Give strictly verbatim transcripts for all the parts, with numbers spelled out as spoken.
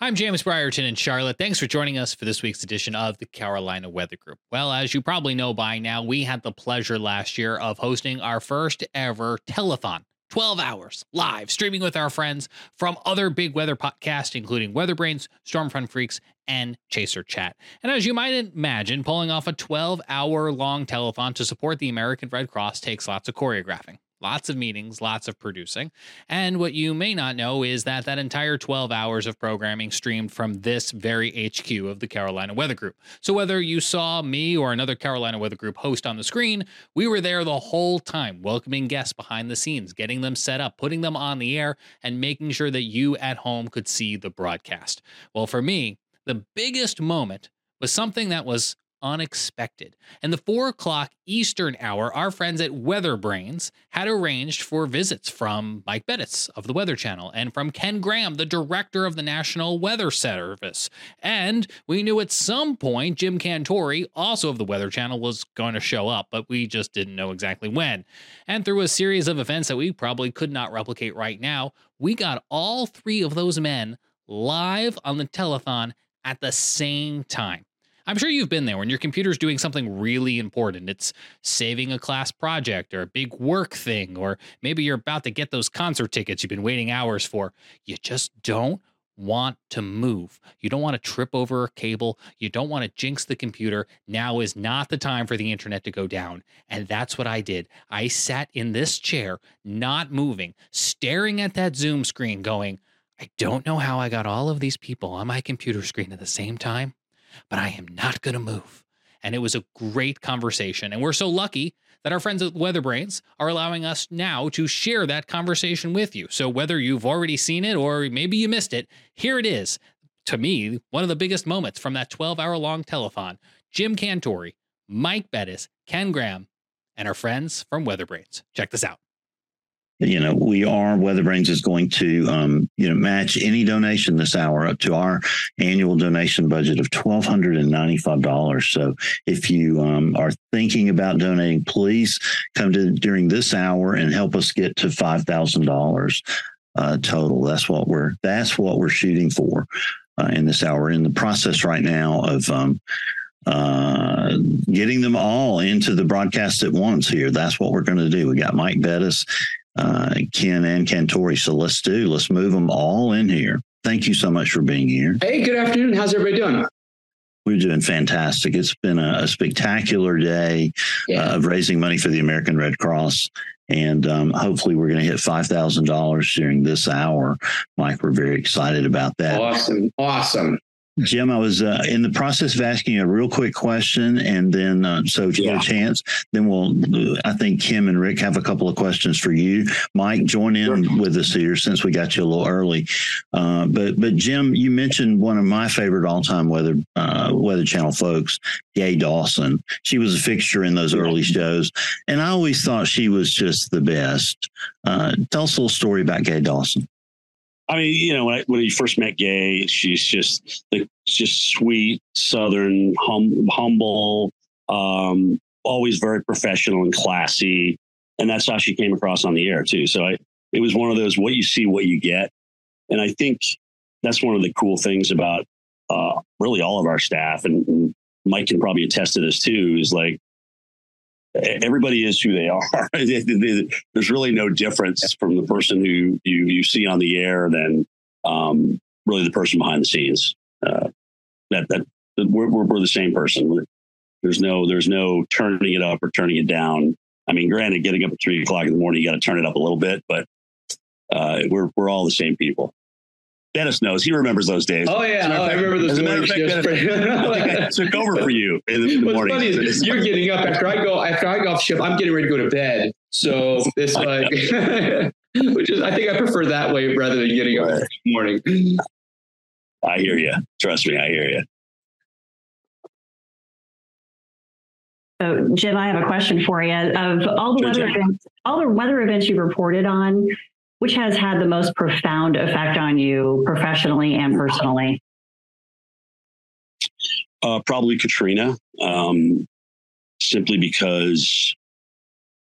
I'm James Brierton in Charlotte. Thanks for joining us for this week's edition of the Carolina Weather Group. Well, as you probably know by now, we had the pleasure last year of hosting our first ever telethon. twelve hours live streaming with our friends from other big weather podcasts, including Weather Brains, Stormfront Freaks, and Chaser Chat. And as you might imagine, pulling off a twelve hour long telethon to support the American Red Cross takes lots of choreographing. Lots of meetings, lots of producing. And what you may not know is that that entire twelve hours of programming streamed from this very H Q of the Carolina Weather Group. So whether you saw me or another Carolina Weather Group host on the screen, we were there the whole time, welcoming guests behind the scenes, getting them set up, putting them on the air, and making sure that you at home could see the broadcast. Well, for me, the biggest moment was something that was unexpected. And the four o'clock Eastern hour, our friends at Weather Brains had arranged for visits from Mike Bettes of the Weather Channel and from Ken Graham, the director of the National Weather Service. And we knew at some point Jim Cantore, also of the Weather Channel, was going to show up, but we just didn't know exactly when. And through a series of events that we probably could not replicate right now, we got all three of those men live on the telethon at the same time. I'm sure you've been there when your computer's doing something really important. It's saving a class project or a big work thing, or maybe you're about to get those concert tickets you've been waiting hours for. You just don't want to move. You don't want to trip over a cable. You don't want to jinx the computer. Now is not the time for the internet to go down. And that's what I did. I sat in this chair, not moving, staring at that Zoom screen going, I don't know how I got all of these people on my computer screen at the same time, but I am not going to move. And it was a great conversation. And we're so lucky that our friends at Weather Brains are allowing us now to share that conversation with you. So whether you've already seen it or maybe you missed it, here it is. To me, one of the biggest moments from that twelve hour long telethon, Jim Cantore, Mike Bettes, Ken Graham, and our friends from Weather Brains. Check this out. You know, we are, Weather Brains is going to, um, you know, match any donation this hour up to our annual donation budget of one thousand two hundred ninety-five dollars. So if you um, are thinking about donating, please come to during this hour and help us get to five thousand dollars uh, total. That's what we're, that's what we're shooting for uh, in this hour. We're in the process right now of, um, Uh, getting them all into the broadcast at once here. That's what we're going to do. We got Mike Bettes, uh, Ken, and Cantore. So let's do, let's move them all in here. Thank you so much for being here. Hey, good afternoon. How's everybody doing? We're doing fantastic. It's been a, a spectacular day yeah. uh, of raising money for the American Red Cross. And um, hopefully we're going to hit five thousand dollars during this hour. Mike, we're very excited about that. Awesome. Awesome. Jim, I was uh, in the process of asking a real quick question, and then uh, so if you yeah. get a chance, then we'll, I think Kim and Rick have a couple of questions for you. Mike, join in sure. with us here since we got you a little early. Uh, but but Jim, you mentioned one of my favorite all-time Weather uh, Weather Channel folks, Gay Dawson. She was a fixture in those early shows, and I always thought she was just the best. Uh, tell us a little story about Gay Dawson. I mean, you know, when I, when you first met Gay, she's just the just sweet, southern, hum, humble, um, always very professional and classy, and that's how she came across on the air too. So I, it was one of those what you see, what you get, and I think that's one of the cool things about uh, really all of our staff, and, and Mike can probably attest to this too. Is like everybody is who they are. There's really no difference from the person who you, you see on the air than um, really the person behind the scenes. Uh, that that we're, we're the same person. There's no there's no turning it up or turning it down. I mean, granted, getting up at three o'clock in the morning, you got to turn it up a little bit, but uh, we're we're all the same people. Dennis knows. He remembers those days. Oh, yeah. Oh, I remember those days. As a matter of fact, Dennis, I took over for you in the What's morning. Funny is you're getting up. After I go After I go off shift, I'm getting ready to go to bed. So it's like, which is, I think I prefer that way rather than getting up in the morning. I hear you. Trust me, I hear you. So, Jim, I have a question for you. Of all the, sure, weather, events, all the weather events you reported on, which has had the most profound effect on you professionally and personally? Uh, probably Katrina, um, simply because,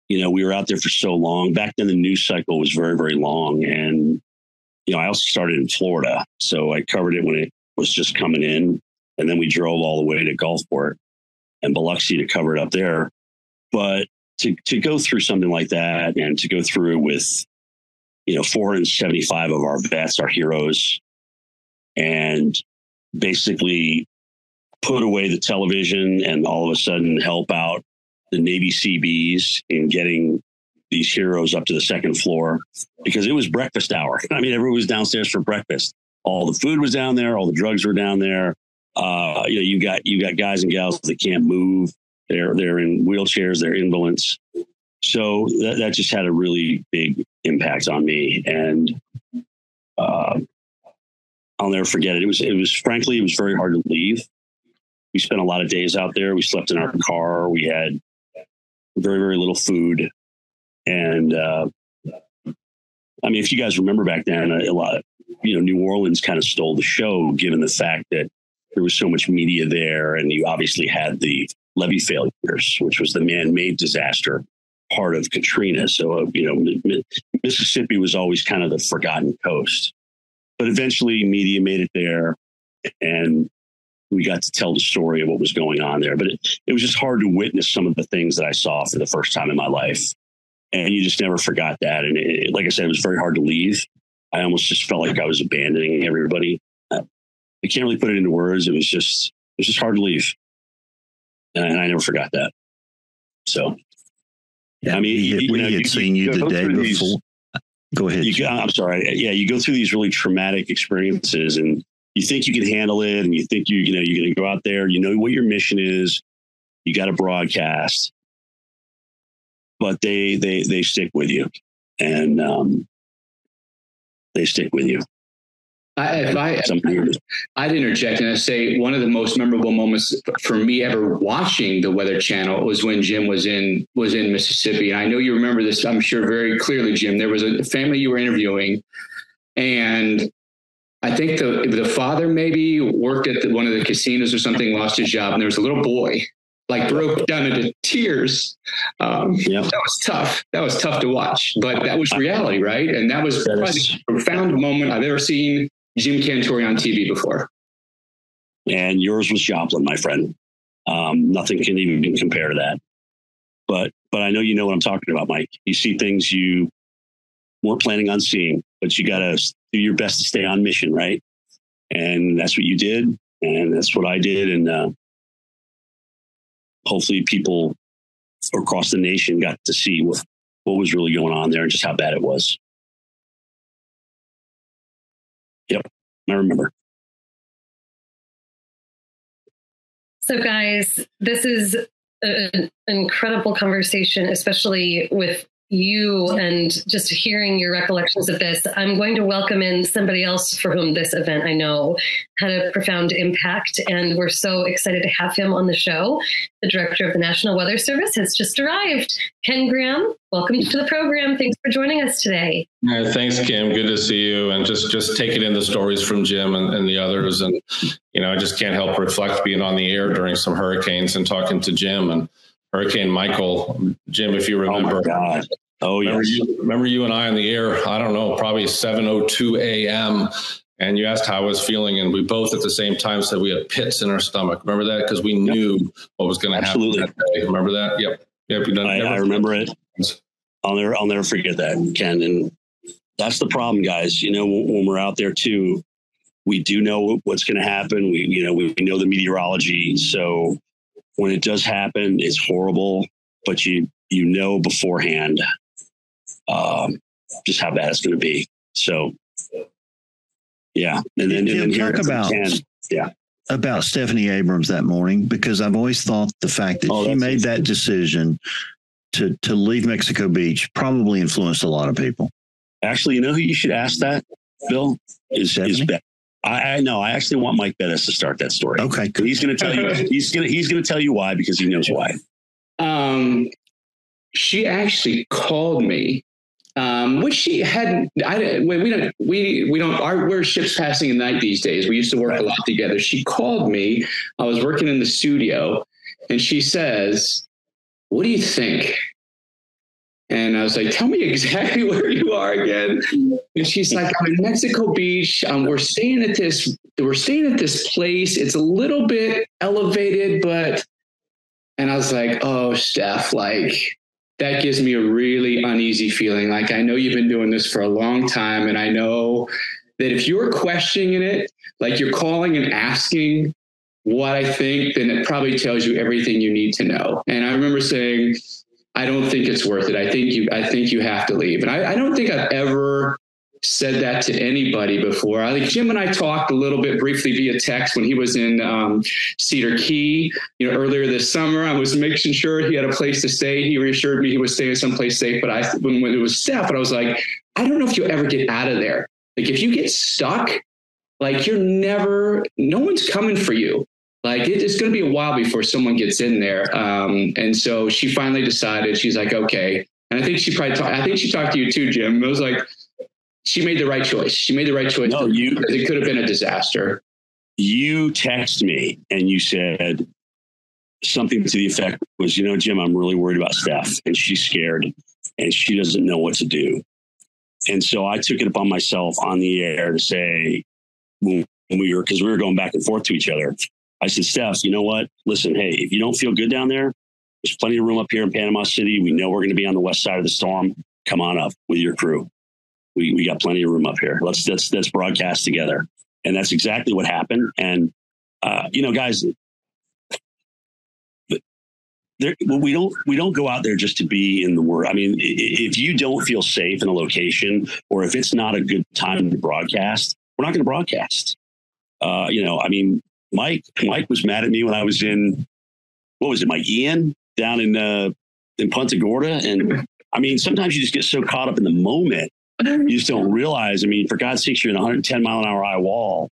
you know, we were out there for so long. Back then, the news cycle was very, very long. And you know, I also started in Florida, so I covered it when it was just coming in. And then we drove all the way to Gulfport and Biloxi to cover it up there. But to to go through something like that, and to go through with, you know, four hundred seventy-five of our vets, our heroes, and basically put away the television and all of a sudden help out the Navy C Bs in getting these heroes up to the second floor, because it was breakfast hour. I mean, everyone was downstairs for breakfast. All the food was down there. All the drugs were down there. Uh, you know, you got, you got guys and gals that can't move. They're, they're in wheelchairs, they're invalids. So that, that just had a really big impact on me. And, uh, I'll never forget it. It was, it was frankly, it was very hard to leave. We spent a lot of days out there. We slept in our car. We had very, very little food. And, uh, I mean, if you guys remember back then, a, a lot of, you know, New Orleans kind of stole the show, given the fact that there was so much media there. And you obviously had the levee failures, which was the man-made disaster part of Katrina. So, uh, you know, M- M- Mississippi was always kind of the forgotten coast. But eventually media made it there, and we got to tell the story of what was going on there. But it, it was just hard to witness some of the things that I saw for the first time in my life. And you just never forgot that. And it, like I said, it was very hard to leave. I almost just felt like I was abandoning everybody. I can't really put it into words. It was just, it was just hard to leave. And I, and I never forgot that. So, yeah, I mean, we had, you know, we had you, seen you, you the day before. These, go ahead. You, I'm sorry. Yeah. You go through these really traumatic experiences, and you think you can handle it. And you think you, you know, you're going to go out there, you know what your mission is. You got to broadcast, but they, they, they stick with you, and um, they stick with you. I, if I, if I'd interject and I'd say one of the most memorable moments for me ever watching the Weather Channel was when Jim was in was in Mississippi. And I know you remember this, I'm sure, very clearly, Jim. There was a family you were interviewing, and I think the the father maybe worked at the, one of the casinos or something, lost his job, and there was a little boy, like, broke down into tears. Um, yep. That was tough. That was tough to watch, but that was reality, right? And that was that probably is- the profound moment I've ever seen Jim Cantore on T V before. And yours was Joplin, my friend. Um, nothing can even compare to that. But but I know you know what I'm talking about, Mike. You see things you weren't planning on seeing, but you got to do your best to stay on mission, right? And that's what you did, and that's what I did. And uh, hopefully people across the nation got to see what, what was really going on there and just how bad it was. Yep, I remember. So guys, this is an incredible conversation, especially with you and just hearing your recollections of this. I'm going to welcome in somebody else for whom this event, I know, had a profound impact, and we're so excited to have him on the show. The director of the National Weather Service has just arrived. Ken Graham, welcome to the program. Thanks for joining us today. Yeah, thanks, Kim. Good to see you. And just, just taking in the stories from Jim and, and the others. And, you know, I just can't help reflect being on the air during some hurricanes and talking to Jim and Hurricane Michael. Jim, if you remember. Oh, my God. Oh, yes. Remember you, remember you and I on the air, I don't know, probably seven oh two a.m. And you asked how I was feeling. And we both at the same time said we had pits in our stomach. Remember that? Because we knew yep. what was going to happen that day. Remember that? Yep. Yep. You know, I, I remember it. Happens. I'll never, I'll never forget that, Ken. And that's the problem, guys. You know, when we're out there too, we do know what's going to happen. We, you know, we know the meteorology. So when it does happen, it's horrible, but you, you know, beforehand, um, just how bad it's going to be. So, yeah. And then, and then talk about, yeah, about Stephanie Abrams that morning, because I've always thought the fact that oh, she made that decision to, to leave Mexico Beach probably influenced a lot of people. Actually, you know who you should ask that, Bill? Is Stephanie? Is Beth. I, I know. I actually want Mike Bettes to start that story. Okay, good. He's going to tell you. He's going to he's going to tell you why, because he knows why. Um, she actually called me, um, which she hadn't. I we don't we we don't. Our, we're ships passing in the night these days. We used to work right. a lot together. She called me. I was working in the studio, and she says, "What do you think?" And I was like, tell me exactly where you are again. And she's like, I'm in Mexico Beach. Um, we're staying at this, we're staying at this place. It's a little bit elevated, but, and I was like, oh, Steph, like that gives me a really uneasy feeling. Like, I know you've been doing this for a long time. And I know that if you're questioning it, like you're calling and asking what I think, then it probably tells you everything you need to know. And I remember saying, I don't think it's worth it. I think you, I think you have to leave. And I, I don't think I've ever said that to anybody before. I think Jim and I talked a little bit briefly via text when he was in um, Cedar Key, you know, earlier this summer. I was making sure he had a place to stay. He reassured me he was staying someplace safe. But I, when, when it was Steph, and I was like, I don't know if you'll ever get out of there. Like if you get stuck, like you're never, no one's coming for you. Like it, it's going to be a while before someone gets in there. Um, and so she finally decided, she's like, okay. And I think she probably, talk, I think she talked to you too, Jim. It was like, she made the right choice. She made the right choice. No, you, it could have been a disaster. You texted me and you said something to the effect was, you know, Jim, I'm really worried about Steph and she's scared and she doesn't know what to do. And so I took it upon myself on the air to say, when we were, cause we were going back and forth to each other. I said, Steph, you know what? Listen, hey, if you don't feel good down there, there's plenty of room up here in Panama City. We know we're going to be on the west side of the storm. Come on up with your crew. We we got plenty of room up here. Let's let's let's broadcast together. And that's exactly what happened. And uh, you know, guys, there, we don't we don't go out there just to be in the word. I mean, if you don't feel safe in a location, or if it's not a good time to broadcast, we're not going to broadcast. Uh, you know, I mean. Mike, Mike was mad at me when I was in, what was it, Mike Ian down in uh, in Punta Gorda. And I mean, sometimes you just get so caught up in the moment, you just don't realize. I mean, for God's sakes, you're in a one hundred ten mile an hour high wall.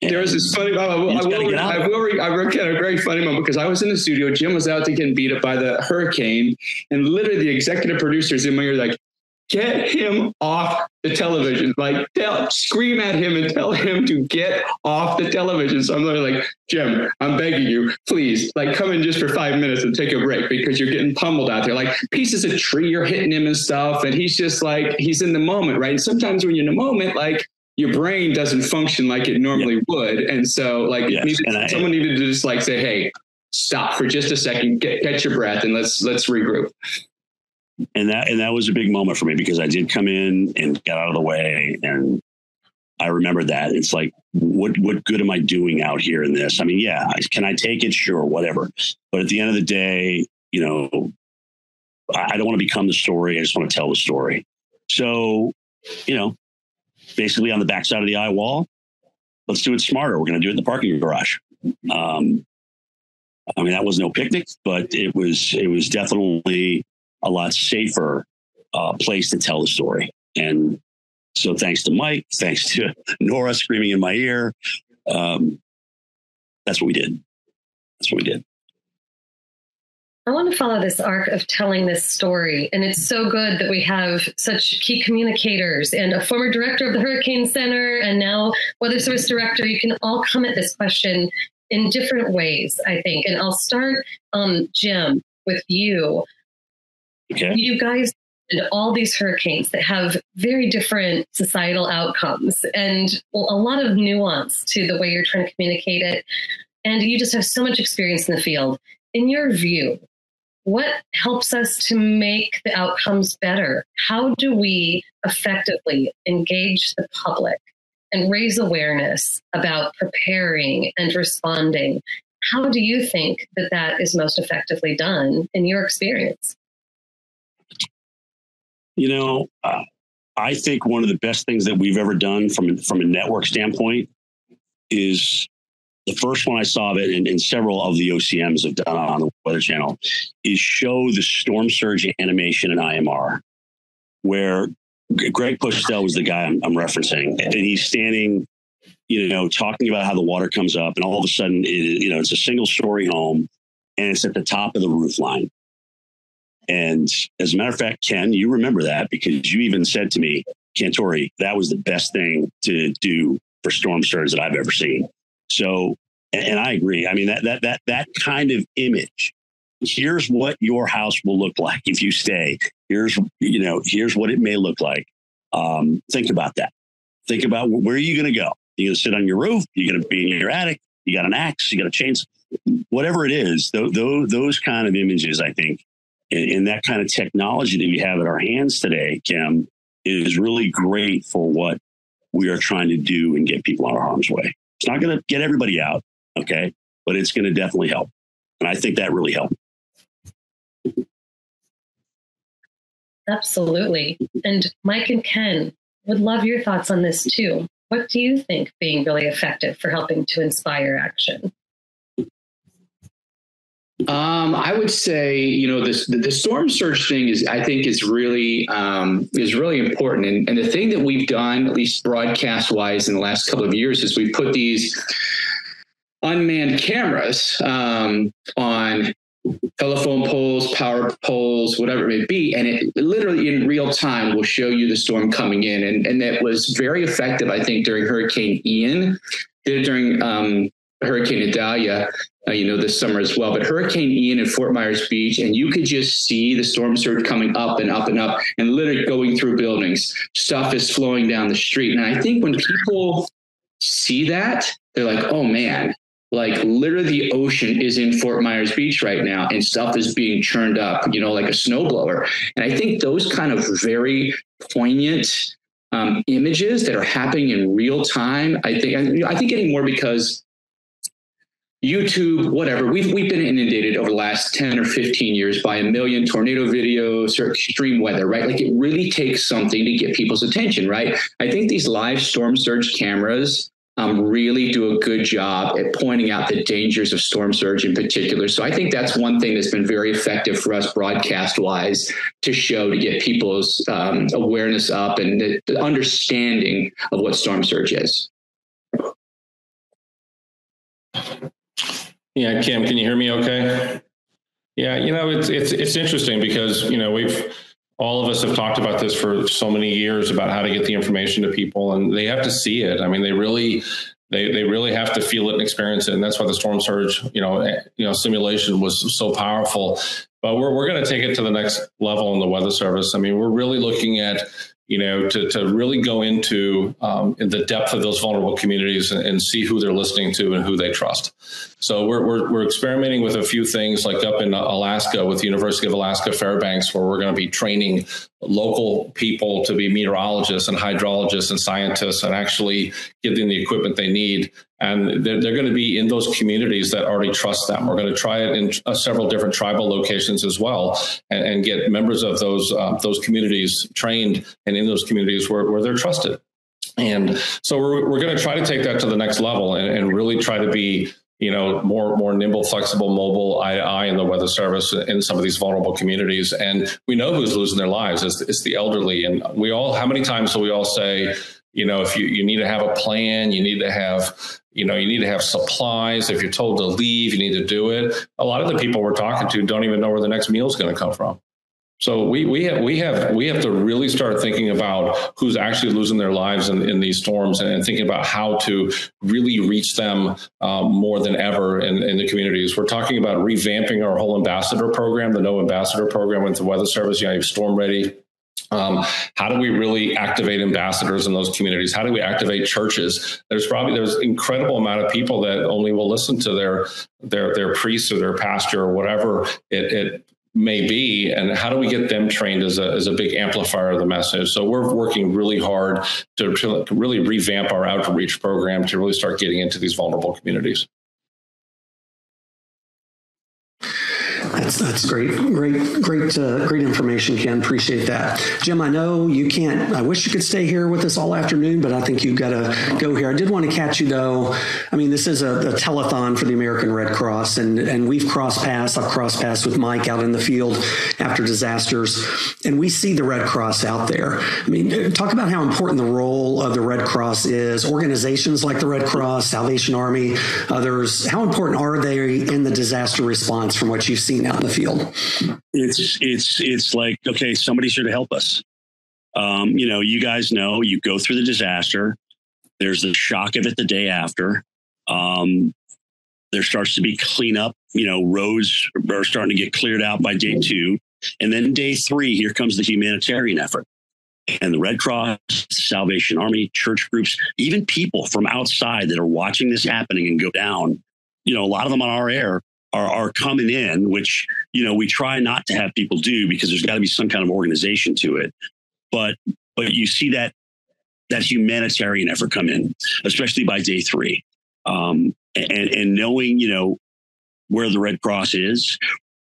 There was this funny moment. I will, I will, I recall a very funny moment because I was in the studio. Jim was out to get beat up by the hurricane, and literally the executive producers in my ear like, get him off the television, like tell, scream at him and tell him to get off the television. So I'm literally like, Jim, I'm begging you, please, like come in just for five minutes and take a break because you're getting pummeled out there. Like pieces of tree, you're hitting him and stuff. And he's just like, he's in the moment, right? And sometimes when you're in the moment, like your brain doesn't function like it normally yeah. would. And so like yes. needed, and I, someone needed to just like say, hey, stop for just a second, get, get your breath and let's, let's regroup. And that and that was a big moment for me because I did come in and get out of the way. And I remember that. It's like, what what good am I doing out here in this? I mean, yeah, can I take it? Sure, whatever. But at the end of the day, you know, I don't want to become the story. I just want to tell the story. So, you know, basically on the backside of the eye wall, let's do it smarter. We're going to do it in the parking garage. Um, I mean, that was no picnic, but it was it was definitely a lot safer uh, place to tell the story. And so thanks to Mike, thanks to Nora screaming in my ear. Um, that's what we did. That's what we did. I want to follow this arc of telling this story. And it's so good that we have such key communicators and a former director of the Hurricane Center and now Weather Service Director. You can all come at this question in different ways, I think. And I'll start, um, Jim, with you. Okay. You guys did all these hurricanes that have very different societal outcomes and well, a lot of nuance to the way you're trying to communicate it. And you just have so much experience in the field. In your view, what helps us to make the outcomes better? How do we effectively engage the public and raise awareness about preparing and responding? How do you think that that is most effectively done in your experience? You know, uh, I think one of the best things that we've ever done from from a network standpoint is the first one I saw of it, and, and several of the O C Ms have done on the Weather Channel, is show the storm surge animation in I M R, where Greg Postel was the guy I'm, I'm referencing, and he's standing, you know, talking about how the water comes up, and all of a sudden, it, you know, it's a single story home, and it's at the top of the roof line. And as a matter of fact, Ken, you remember that because you even said to me, Cantore, that was the best thing to do for storm surge that I've ever seen. So, and I agree. I mean, that that that that kind of image here's what your house will look like if you stay. Here's, you know, here's what it may look like. Um, think about that. Think about where are you going to go? You're going to sit on your roof. You're going to be in your attic. You got an axe. You got a chainsaw. Whatever it is, th- th- those kind of images, I think, and, and that kind of technology that we have at our hands today, Kim, is really great for what we are trying to do and get people out of harm's way. It's not going to get everybody out, okay, but it's going to definitely help. And I think that really helped. Absolutely. And Mike and Ken, would love your thoughts on this too. What do you think being really effective for helping to inspire action? Um, I would say, you know, this, the, the storm surge thing is, I think is really, um, is really important. And, and the thing that we've done, at least broadcast wise in the last couple of years, is we put these unmanned cameras, um, on telephone poles, power poles, whatever it may be. And it literally in real time will show you the storm coming in. And, and that was very effective. I think during Hurricane Ian, during, um, Hurricane Idalia, uh, you know, this summer as well, but Hurricane Ian in Fort Myers Beach, and you could just see the storm surge coming up and up and up and literally going through buildings. Stuff is flowing down the street. And I think when people see that, they're like, oh man, like literally the ocean is in Fort Myers Beach right now and stuff is being churned up, you know, like a snowblower. And I think those kind of very poignant um, images that are happening in real time, I think, I, I think anymore because YouTube, whatever, we've, we've been inundated over the last ten or fifteen years by a million tornado videos or extreme weather, right? Like it really takes something to get people's attention, right? I think these live storm surge cameras um, really do a good job at pointing out the dangers of storm surge in particular. So I think that's one thing that's been very effective for us broadcast wise to show, to get people's um, awareness up and the, the understanding of what storm surge is. Yeah, Kim, can you hear me okay? Yeah, you know, it's it's it's interesting because, you know, we've all of us have talked about this for so many years about how to get the information to people, and they have to see it. I mean, they really they they really have to feel it and experience it. And that's why the storm surge, you know, you know, simulation was so powerful. But we're we're going to take it to the next level in the weather service. I mean, we're really looking at, you know, to, to really go into um, in the depth of those vulnerable communities and, and see who they're listening to and who they trust. So we're, we're we're experimenting with a few things like up in Alaska with the University of Alaska Fairbanks, where we're going to be training local people to be meteorologists and hydrologists and scientists and actually give them the equipment they need. And they're, they're going to be in those communities that already trust them. We're going to try it in uh, several different tribal locations as well, and, and get members of those uh, those communities trained and in those communities where, where they're trusted. And so we're, we're going to try to take that to the next level and, and really try to be, you know, more more nimble, flexible, mobile, eye to eye in the weather service in some of these vulnerable communities. And we know who's losing their lives. It's, it's the elderly. And we all, how many times do we all say, you know, if you, you need to have a plan, you need to have, you know, you need to have supplies. If you're told to leave, you need to do it. A lot of the people we're talking to don't even know where the next meal is going to come from. So we we have we have we have to really start thinking about who's actually losing their lives in, in these storms, and, and thinking about how to really reach them um, more than ever in, in the communities. We're talking about revamping our whole ambassador program, the NOAA ambassador program with the Weather Service. You know, you have Storm Ready. Um, how do we really activate ambassadors in those communities? How do we activate churches? There's probably there's incredible amount of people that only will listen to their their their priest or their pastor or whatever it. it may be, and how do we get them trained as a as a big amplifier of the message? So we're working really hard to, to really revamp our outreach program to really start getting into these vulnerable communities. That's, that's great, great, great, uh, great information, Ken. Appreciate that. Jim, I know you can't, I wish you could stay here with us all afternoon, but I think you've got to go here. I did want to catch you though. I mean, this is a, a telethon for the American Red Cross, and, and we've crossed paths. I've crossed paths with Mike out in the field after disasters, and we see the Red Cross out there. I mean, talk about how important the role of the Red Cross is. Organizations like the Red Cross, Salvation Army, others, how important are they in the disaster response from what you've seen out in the field? It's it's it's like, okay, somebody's here to help us. Um, you know, you guys know you go through the disaster. There's the shock of it the day after. Um, There starts to be cleanup. You know, roads are starting to get cleared out by day two. And then day three, here comes the humanitarian effort. And the Red Cross, Salvation Army, church groups, even people from outside that are watching this happening and go down. You know, a lot of them on our air are, are coming in, which, you know, we try not to have people do because there's got to be some kind of organization to it. But but you see that that humanitarian effort come in, especially by day three. Um, and, and knowing, you know, where the Red Cross is,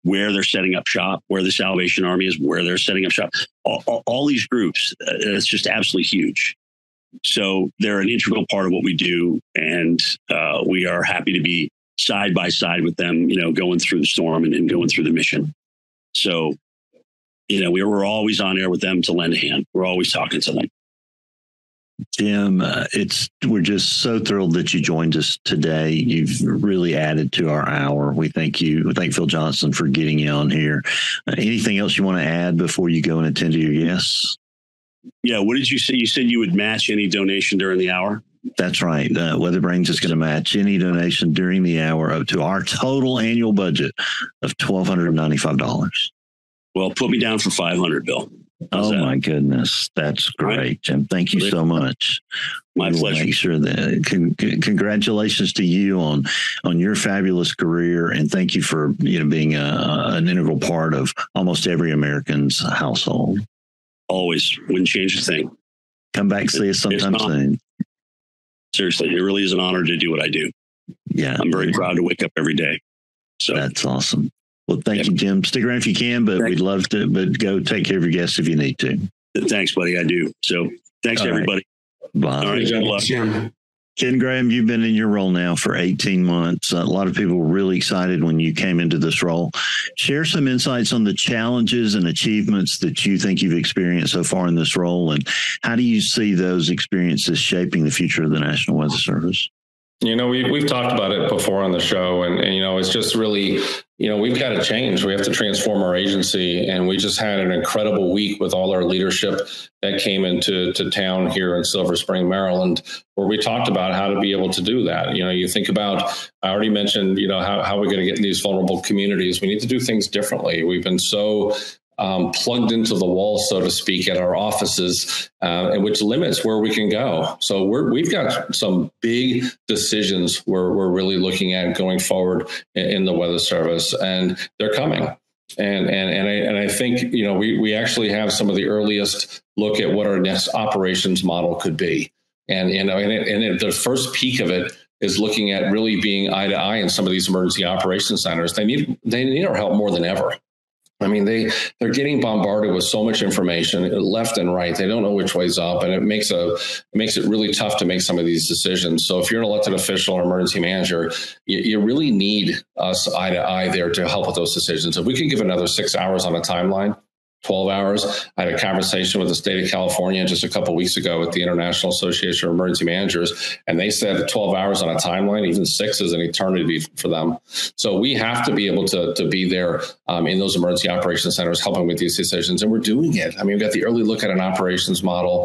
where they're setting up shop, where the Salvation Army is, where they're setting up shop, all, all, all these groups, uh, it's just absolutely huge. So they're an integral part of what we do. And uh, we are happy to be side by side with them, you know, going through the storm and, and going through the mission. So, you know, we were always on air with them to lend a hand. We're always talking to them. Jim, uh, it's we're just so thrilled that you joined us today. You've really added to our hour. We thank you. We thank Phil Johnson for getting you on here. Uh, anything else you want to add before you go and attend to your guests? Yeah. What did you say? You said you would match any donation during the hour. That's right. Uh, Weather Brains is going to match any donation during the hour up to our total annual budget of one thousand two hundred ninety-five dollars. Well, put me down for five hundred dollars, Bill. How's oh, that? My goodness. That's great, Jim. Thank you so much. My we'll pleasure. Make sure that, con, con, congratulations to you on on your fabulous career. And thank you for you know being a, an integral part of almost every American's household. Always. Wouldn't change a thing. Come back and see us sometime soon. Seriously, it really is an honor to do what I do. Yeah. I'm very proud to wake up every day. So that's awesome. Well, thank you, Jim. Stick around if you can, but thanks. We'd love to, but go take care of your guests if you need to. Thanks, buddy. I do. So thanks, All everybody. Right. Bye. All right. God bless. Jim. Ken Graham, you've been in your role now for eighteen months. A lot of people were really excited when you came into this role. Share some insights on the challenges and achievements that you think you've experienced so far in this role. And how do you see those experiences shaping the future of the National Weather Service? You know, we, we've talked about it before on the show, and, and, you know, it's just really, you know, we've got to change. We have to transform our agency. And we just had an incredible week with all our leadership that came into to town here in Silver Spring, Maryland, where we talked about how to be able to do that. You know, you think about, I already mentioned, you know, how, how we're going to get in these vulnerable communities. We need to do things differently. We've been so Um, plugged into the wall, so to speak, at our offices, uh, and which limits where we can go. So we're, we've got some big decisions where we're really looking at going forward in, in the Weather Service, and they're coming. And and and I and I think you know we we actually have some of the earliest look at what our next operations model could be, and you know and it, and it, the first peak of it is looking at really being eye to eye in some of these emergency operations centers. They need they need our help more than ever. I mean, they, they're getting bombarded with so much information left and right. They don't know which way's up, and it makes a it makes it really tough to make some of these decisions. So if you're an elected official or emergency manager, you, you really need us eye to eye there to help with those decisions. If we could give another six hours on a timeline, twelve hours. I had a conversation with the state of California just a couple of weeks ago with the International Association of Emergency Managers, and they said twelve hours on a timeline, even six is an eternity for them. So we have to be able to, to be there um, in those emergency operations centers helping with these decisions, and we're doing it. I mean, we've got the early look at an operations model,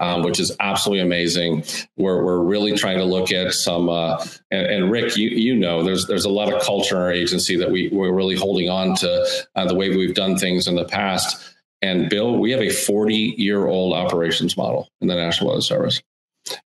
um, which is absolutely amazing. We're, we're really trying to look at some, uh, and, and Rick, you you know, there's there's a lot of culture in our agency that we, we're really holding on to uh, the way we've done things in the past. And Bill, we have a forty-year-old operations model in the National Weather Service,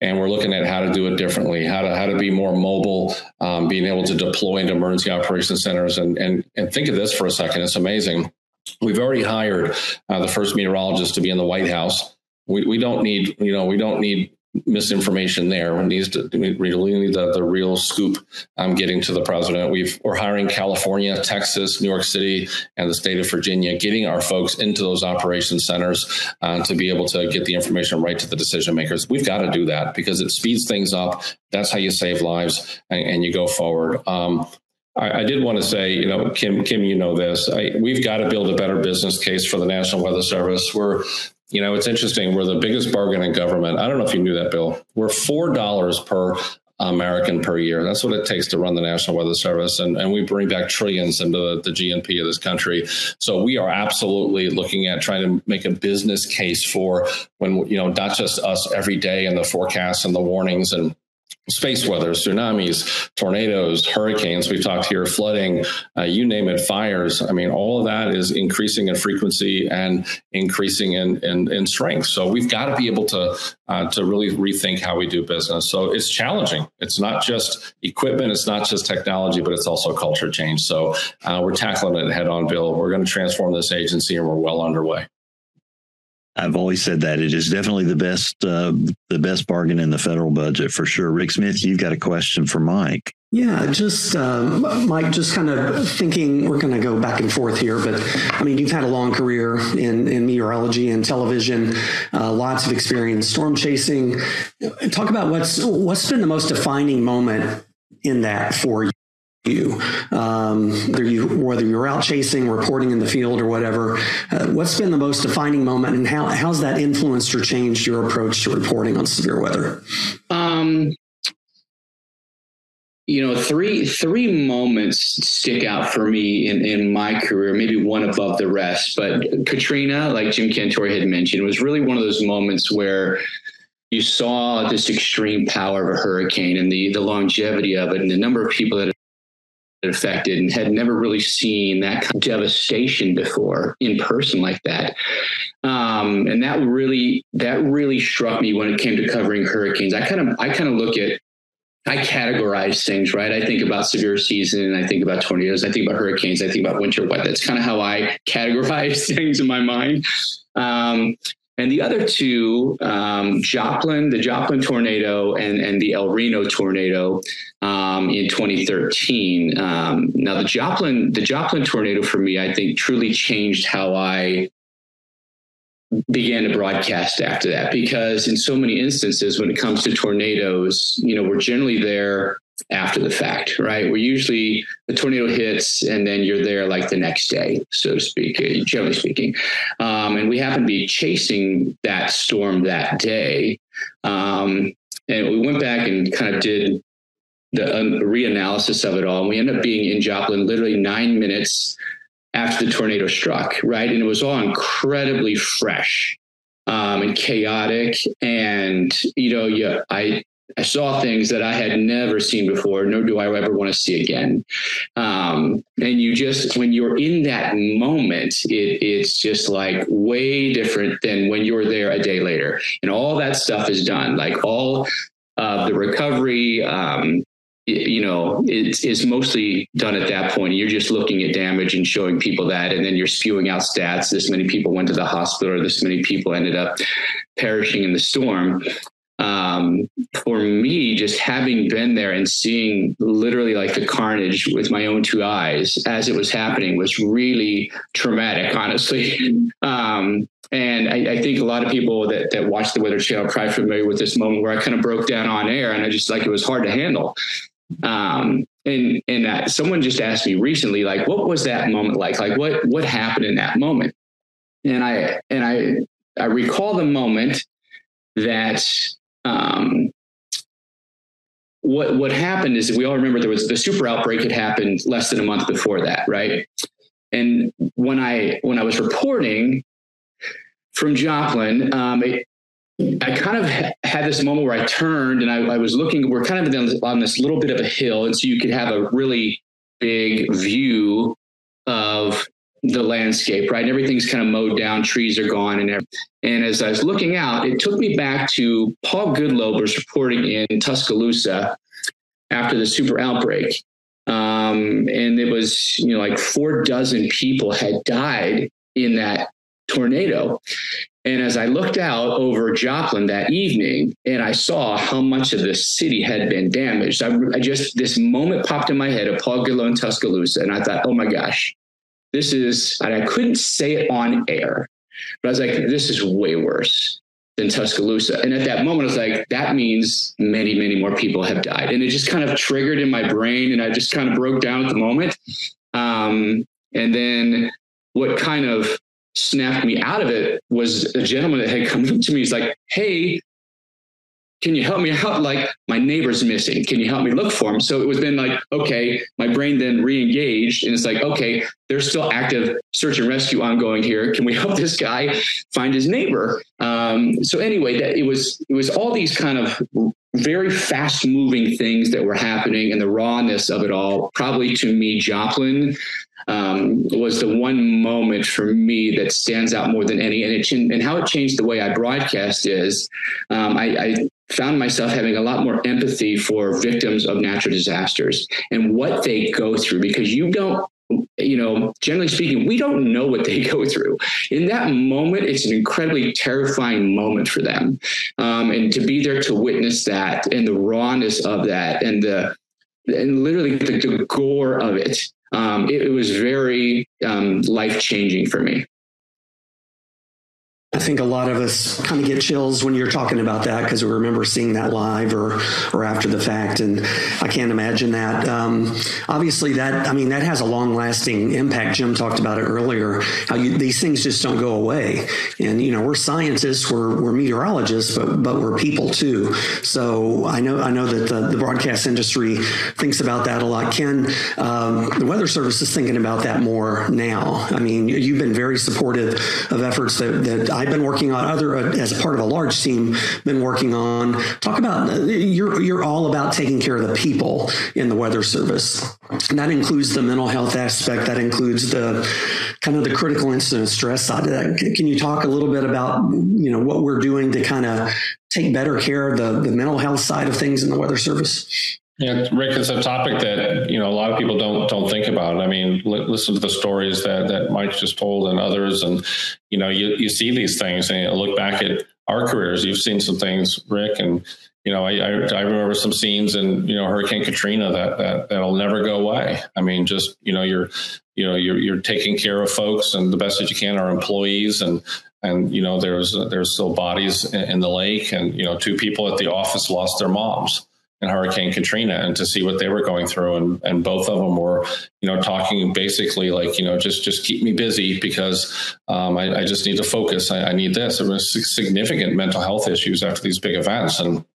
and we're looking at how to do it differently, how to how to be more mobile, um, being able to deploy into emergency operations centers. And and and think of this for a second; it's amazing. We've already hired uh, the first meteorologist to be in the White House. We we don't need you know we don't need misinformation there. We need to we really need the, the real scoop um, getting to the president. We've we're hiring California, Texas, New York City, and the state of Virginia, getting our folks into those operation centers uh, to be able to get the information right to the decision makers. We've got to do that because it speeds things up. That's how you save lives and, and you go forward. Um, I, I did want to say, you know, Kim, Kim, you know this. I, we've got to build a better business case for the National Weather Service. We're You know, it's interesting. We're the biggest bargain in government. I don't know if you knew that, Bill. We're four dollars per American per year. That's what it takes to run the National Weather Service. And, and we bring back trillions into the, the G N P of this country. So we are absolutely looking at trying to make a business case for when, you know, not just us every day and the forecasts and the warnings and space weather, tsunamis, tornadoes, hurricanes, we've talked here, flooding, uh, you name it, fires. I mean, all of that is increasing in frequency and increasing in, in, in strength. So we've got to be able to uh, to really rethink how we do business. So it's challenging. It's not just equipment. It's not just technology, but it's also culture change. So uh, we're tackling it head on, Bill. We're going to transform this agency, and we're well underway. I've always said that it is definitely the best, uh, the best bargain in the federal budget for sure. Rick Smith, you've got a question for Mike. Yeah, just um, Mike, just kind of thinking we're going to go back and forth here, but I mean, you've had a long career in, in meteorology and television, uh, lots of experience storm chasing. Talk about what's what's been the most defining moment in that for you. You, um, whether you whether you're out chasing, reporting in the field, or whatever, uh, what's been the most defining moment, and how how's that influenced or changed your approach to reporting on severe weather? Um, you know, three three moments stick out for me in, in my career. Maybe one above the rest, but Katrina, like Jim Cantore had mentioned, was really one of those moments where you saw this extreme power of a hurricane and the the longevity of it, and the number of people that affected and had never really seen that kind of devastation before in person like that. Um, and that really, that really struck me when it came to covering hurricanes. I kind of, I kind of look at, I categorize things, right? I think about severe season, I think about tornadoes, I think about hurricanes, I think about winter weather. That's kind of how I categorize things in my mind. Um, And the other two, um, Joplin, the Joplin tornado and, and the El Reno tornado um, in twenty thirteen. Um, now, the Joplin, the Joplin tornado for me, I think, truly changed how I began to broadcast after that, because in so many instances, when it comes to tornadoes, you know, we're generally there after the fact, right? We're usually the tornado hits and then you're there like the next day, so to speak, generally speaking. Um, and we happened to be chasing that storm that day. Um, and we went back and kind of did the uh, reanalysis of it all. And we ended up being in Joplin literally nine minutes after the tornado struck, right? And it was all incredibly fresh um, and chaotic. And, you know, yeah, I, I saw things that I had never seen before, nor do I ever want to see again. Um, and you just, when you're in that moment, it, it's just like way different than when you're there a day later. And all that stuff is done, like all uh, the recovery, um, it, you know, it's, it's mostly done at that point. You're just looking at damage and showing people that, and then you're spewing out stats. This many people went to the hospital, or this many people ended up perishing in the storm. Um, for me, just having been there and seeing literally like the carnage with my own two eyes as it was happening was really traumatic, honestly. Um, and I, I think a lot of people that, that watch the Weather Channel are probably familiar with this moment where I kind of broke down on air, and I just like, it was hard to handle. Um, and, and uh, someone just asked me recently, like, what was that moment like? Like what, what happened in that moment? And I, and I, I recall the moment that, Um, what what happened is we all remember there was the super outbreak had happened less than a month before that, right? And when I when I was reporting from Joplin, um, it, I kind of had this moment where I turned and I, I was looking. We're kind of on this little bit of a hill, and so you could have a really big view of the landscape, right? And everything's kind of mowed down, trees are gone, and everything. And as I was looking out, it took me back to Paul Goodloe was reporting in Tuscaloosa after the super outbreak. Um, and it was, you know, like four dozen people had died in that tornado. And as I looked out over Joplin that evening and I saw how much of the city had been damaged, I, I just, this moment popped in my head of Paul Goodloe in Tuscaloosa. And I thought, oh my gosh, this is, and I couldn't say it on air, but I was like, this is way worse than Tuscaloosa. And at that moment, I was like, that means many, many more people have died. And it just kind of triggered in my brain. And I just kind of broke down at the moment. Um, and then what kind of snapped me out of it was a gentleman that had come up to me. He's like, hey, can you help me out? Like, my neighbor's missing. Can you help me look for him? So it was then like, okay, my brain then re-engaged. And it's like, okay, there's still active search and rescue ongoing here. Can we help this guy find his neighbor? Um, so anyway, that it was, it was all these kind of very fast moving things that were happening, and the rawness of it all, probably to me, Joplin um, was the one moment for me that stands out more than any. And, it, and how it changed the way I broadcast is um, I, I found myself having a lot more empathy for victims of natural disasters and what they go through, because you don't, you know, generally speaking, we don't know what they go through. In that moment, it's an incredibly terrifying moment for them. Um, and to be there to witness that, and the rawness of that, and the, and literally the, the gore of it, um, it, it was very um, life-changing for me. I think a lot of us kind of get chills when you're talking about that, because we remember seeing that live or or after the fact. And I can't imagine that. Um, obviously, that I mean, that has a long lasting impact. Jim talked about it earlier, how you, these things just don't go away. And, you know, we're scientists, we're, we're meteorologists, but but we're people, too. So I know I know that the, the broadcast industry thinks about that a lot. Ken, um, the Weather Service is thinking about that more now. I mean, you've been very supportive of efforts that, that I've been working on, other uh, as a part of a large team, been working on. Talk about, uh, you're you're all about taking care of the people in the Weather Service. And that includes the mental health aspect. That includes the kind of the critical incident stress side of that. Can you talk a little bit about, you know, what we're doing to kind of take better care of the, the mental health side of things in the Weather Service? Yeah, Rick, it's a topic that, you know, a lot of people don't don't think about. I mean, li- listen to the stories that, that Mike just told and others. And, you know, you, you see these things and you look back at our careers. You've seen some things, Rick. And, you know, I, I, I remember some scenes in, you know, Hurricane Katrina that, that that'll never go away. I mean, just, you know, you're, you know, you're, you're taking care of folks and the best that you can are employees. And, and, you know, there's there's still bodies in, in the lake. And, you know, two people at the office lost their moms in Hurricane Katrina, and to see what they were going through. And, and both of them were, you know, talking basically like, you know, just, just keep me busy because um, I, I just need to focus. I, I need this. There were significant mental health issues after these big events. And,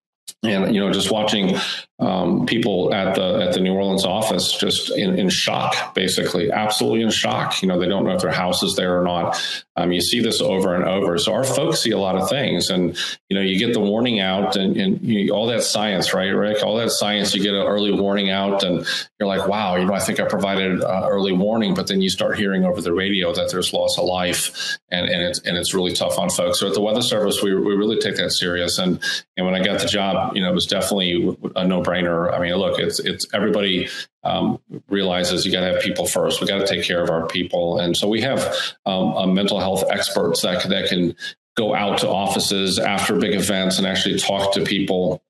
and, you know, just watching um, people at the, at the New Orleans office, just in, in shock, basically, absolutely in shock. You know, they don't know if their house is there or not. Um, you see this over and over. So our folks see a lot of things, and, you know, you get the warning out and, and you, all that science, right, Rick, all that science, you get an early warning out and you're like, wow, you know, I think I provided uh, early warning, but then you start hearing over the radio that there's loss of life, and, and it's, and it's really tough on folks. So at the Weather Service, we, we really take that serious. And, and when I got the job, you know, it was definitely a no brainer. I mean, look, it's, it's everybody Um, realizes you got to have people first. We got to take care of our people. And so we have um, a mental health experts that, that can go out to offices after big events and actually talk to people.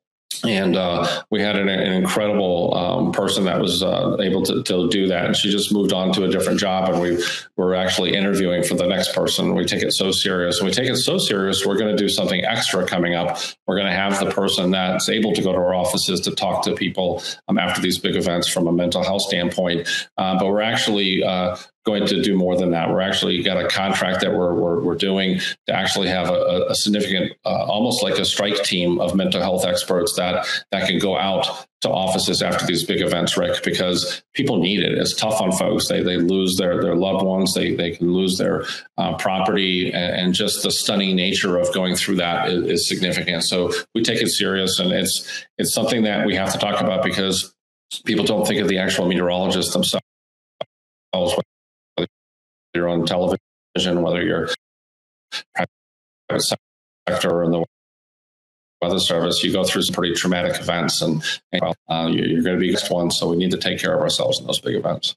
And uh, we had an, an incredible um, person that was uh, able to, to do that. And she just moved on to a different job. And we were actually interviewing for the next person. We take it so serious. And we take it so serious, we're going to do something extra coming up. We're going to have the person that's able to go to our offices to talk to people um, after these big events from a mental health standpoint. Uh, but we're actually uh, going to do more than that. We're actually got a contract that we're we're, we're doing to actually have a, a significant, uh, almost like a strike team of mental health experts that that can go out to offices after these big events, Rick, because people need it. It's tough on folks. They they lose their, their loved ones. They they can lose their uh, property, and, and just the stunning nature of going through that is, is significant. So we take it serious, and it's it's something that we have to talk about because people don't think of the actual meteorologists themselves. You're on television, whether you're private sector or in the Weather Service, you go through some pretty traumatic events, and, and uh, you're going to be next one. So we need to take care of ourselves in those big events.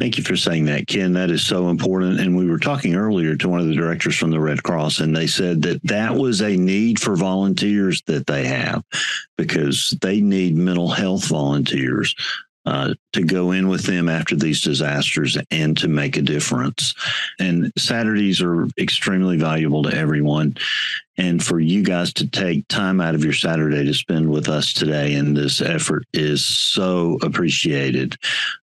Thank you for saying that, Ken. That is so important. And we were talking earlier to one of the directors from the Red Cross, and they said that that was a need for volunteers that they have, because they need mental health volunteers Uh, to go in with them after these disasters and to make a difference. And Saturdays are extremely valuable to everyone. And for you guys to take time out of your Saturday to spend with us today in this effort is so appreciated.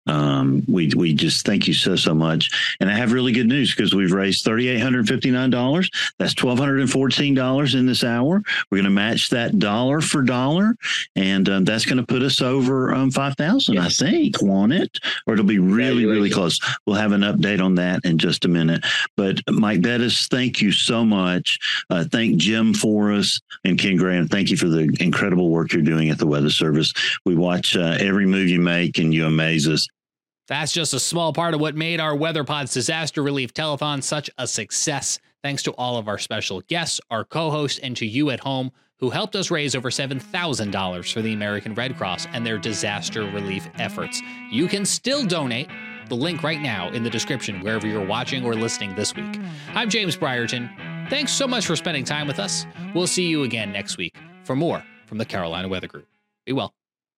Um, we we just thank you so, so much. And I have really good news, because we've raised three thousand eight hundred fifty-nine dollars. That's one thousand two hundred fourteen dollars in this hour. We're going to match that dollar for dollar. And um, that's going to put us over um, five thousand dollars, yes. I think, won't it? Or it'll be really, really close. We'll have an update on that in just a minute. But Mike Bettes, thank you so much. Uh, thank Jim for us. And Ken Graham, thank you for the incredible work you're doing at the Weather Service. We watch uh, every move you make, and you amaze us. That's just a small part of what made our Weather Pods Disaster Relief Telethon such a success. Thanks to all of our special guests, our co-hosts, and to you at home who helped us raise over seven thousand dollars for the American Red Cross and their disaster relief efforts. You can still donate. The link right now in the description, wherever you're watching or listening this week. I'm James Brierton. Thanks so much for spending time with us. We'll see you again next week for more from the Carolina Weather Group. Be well.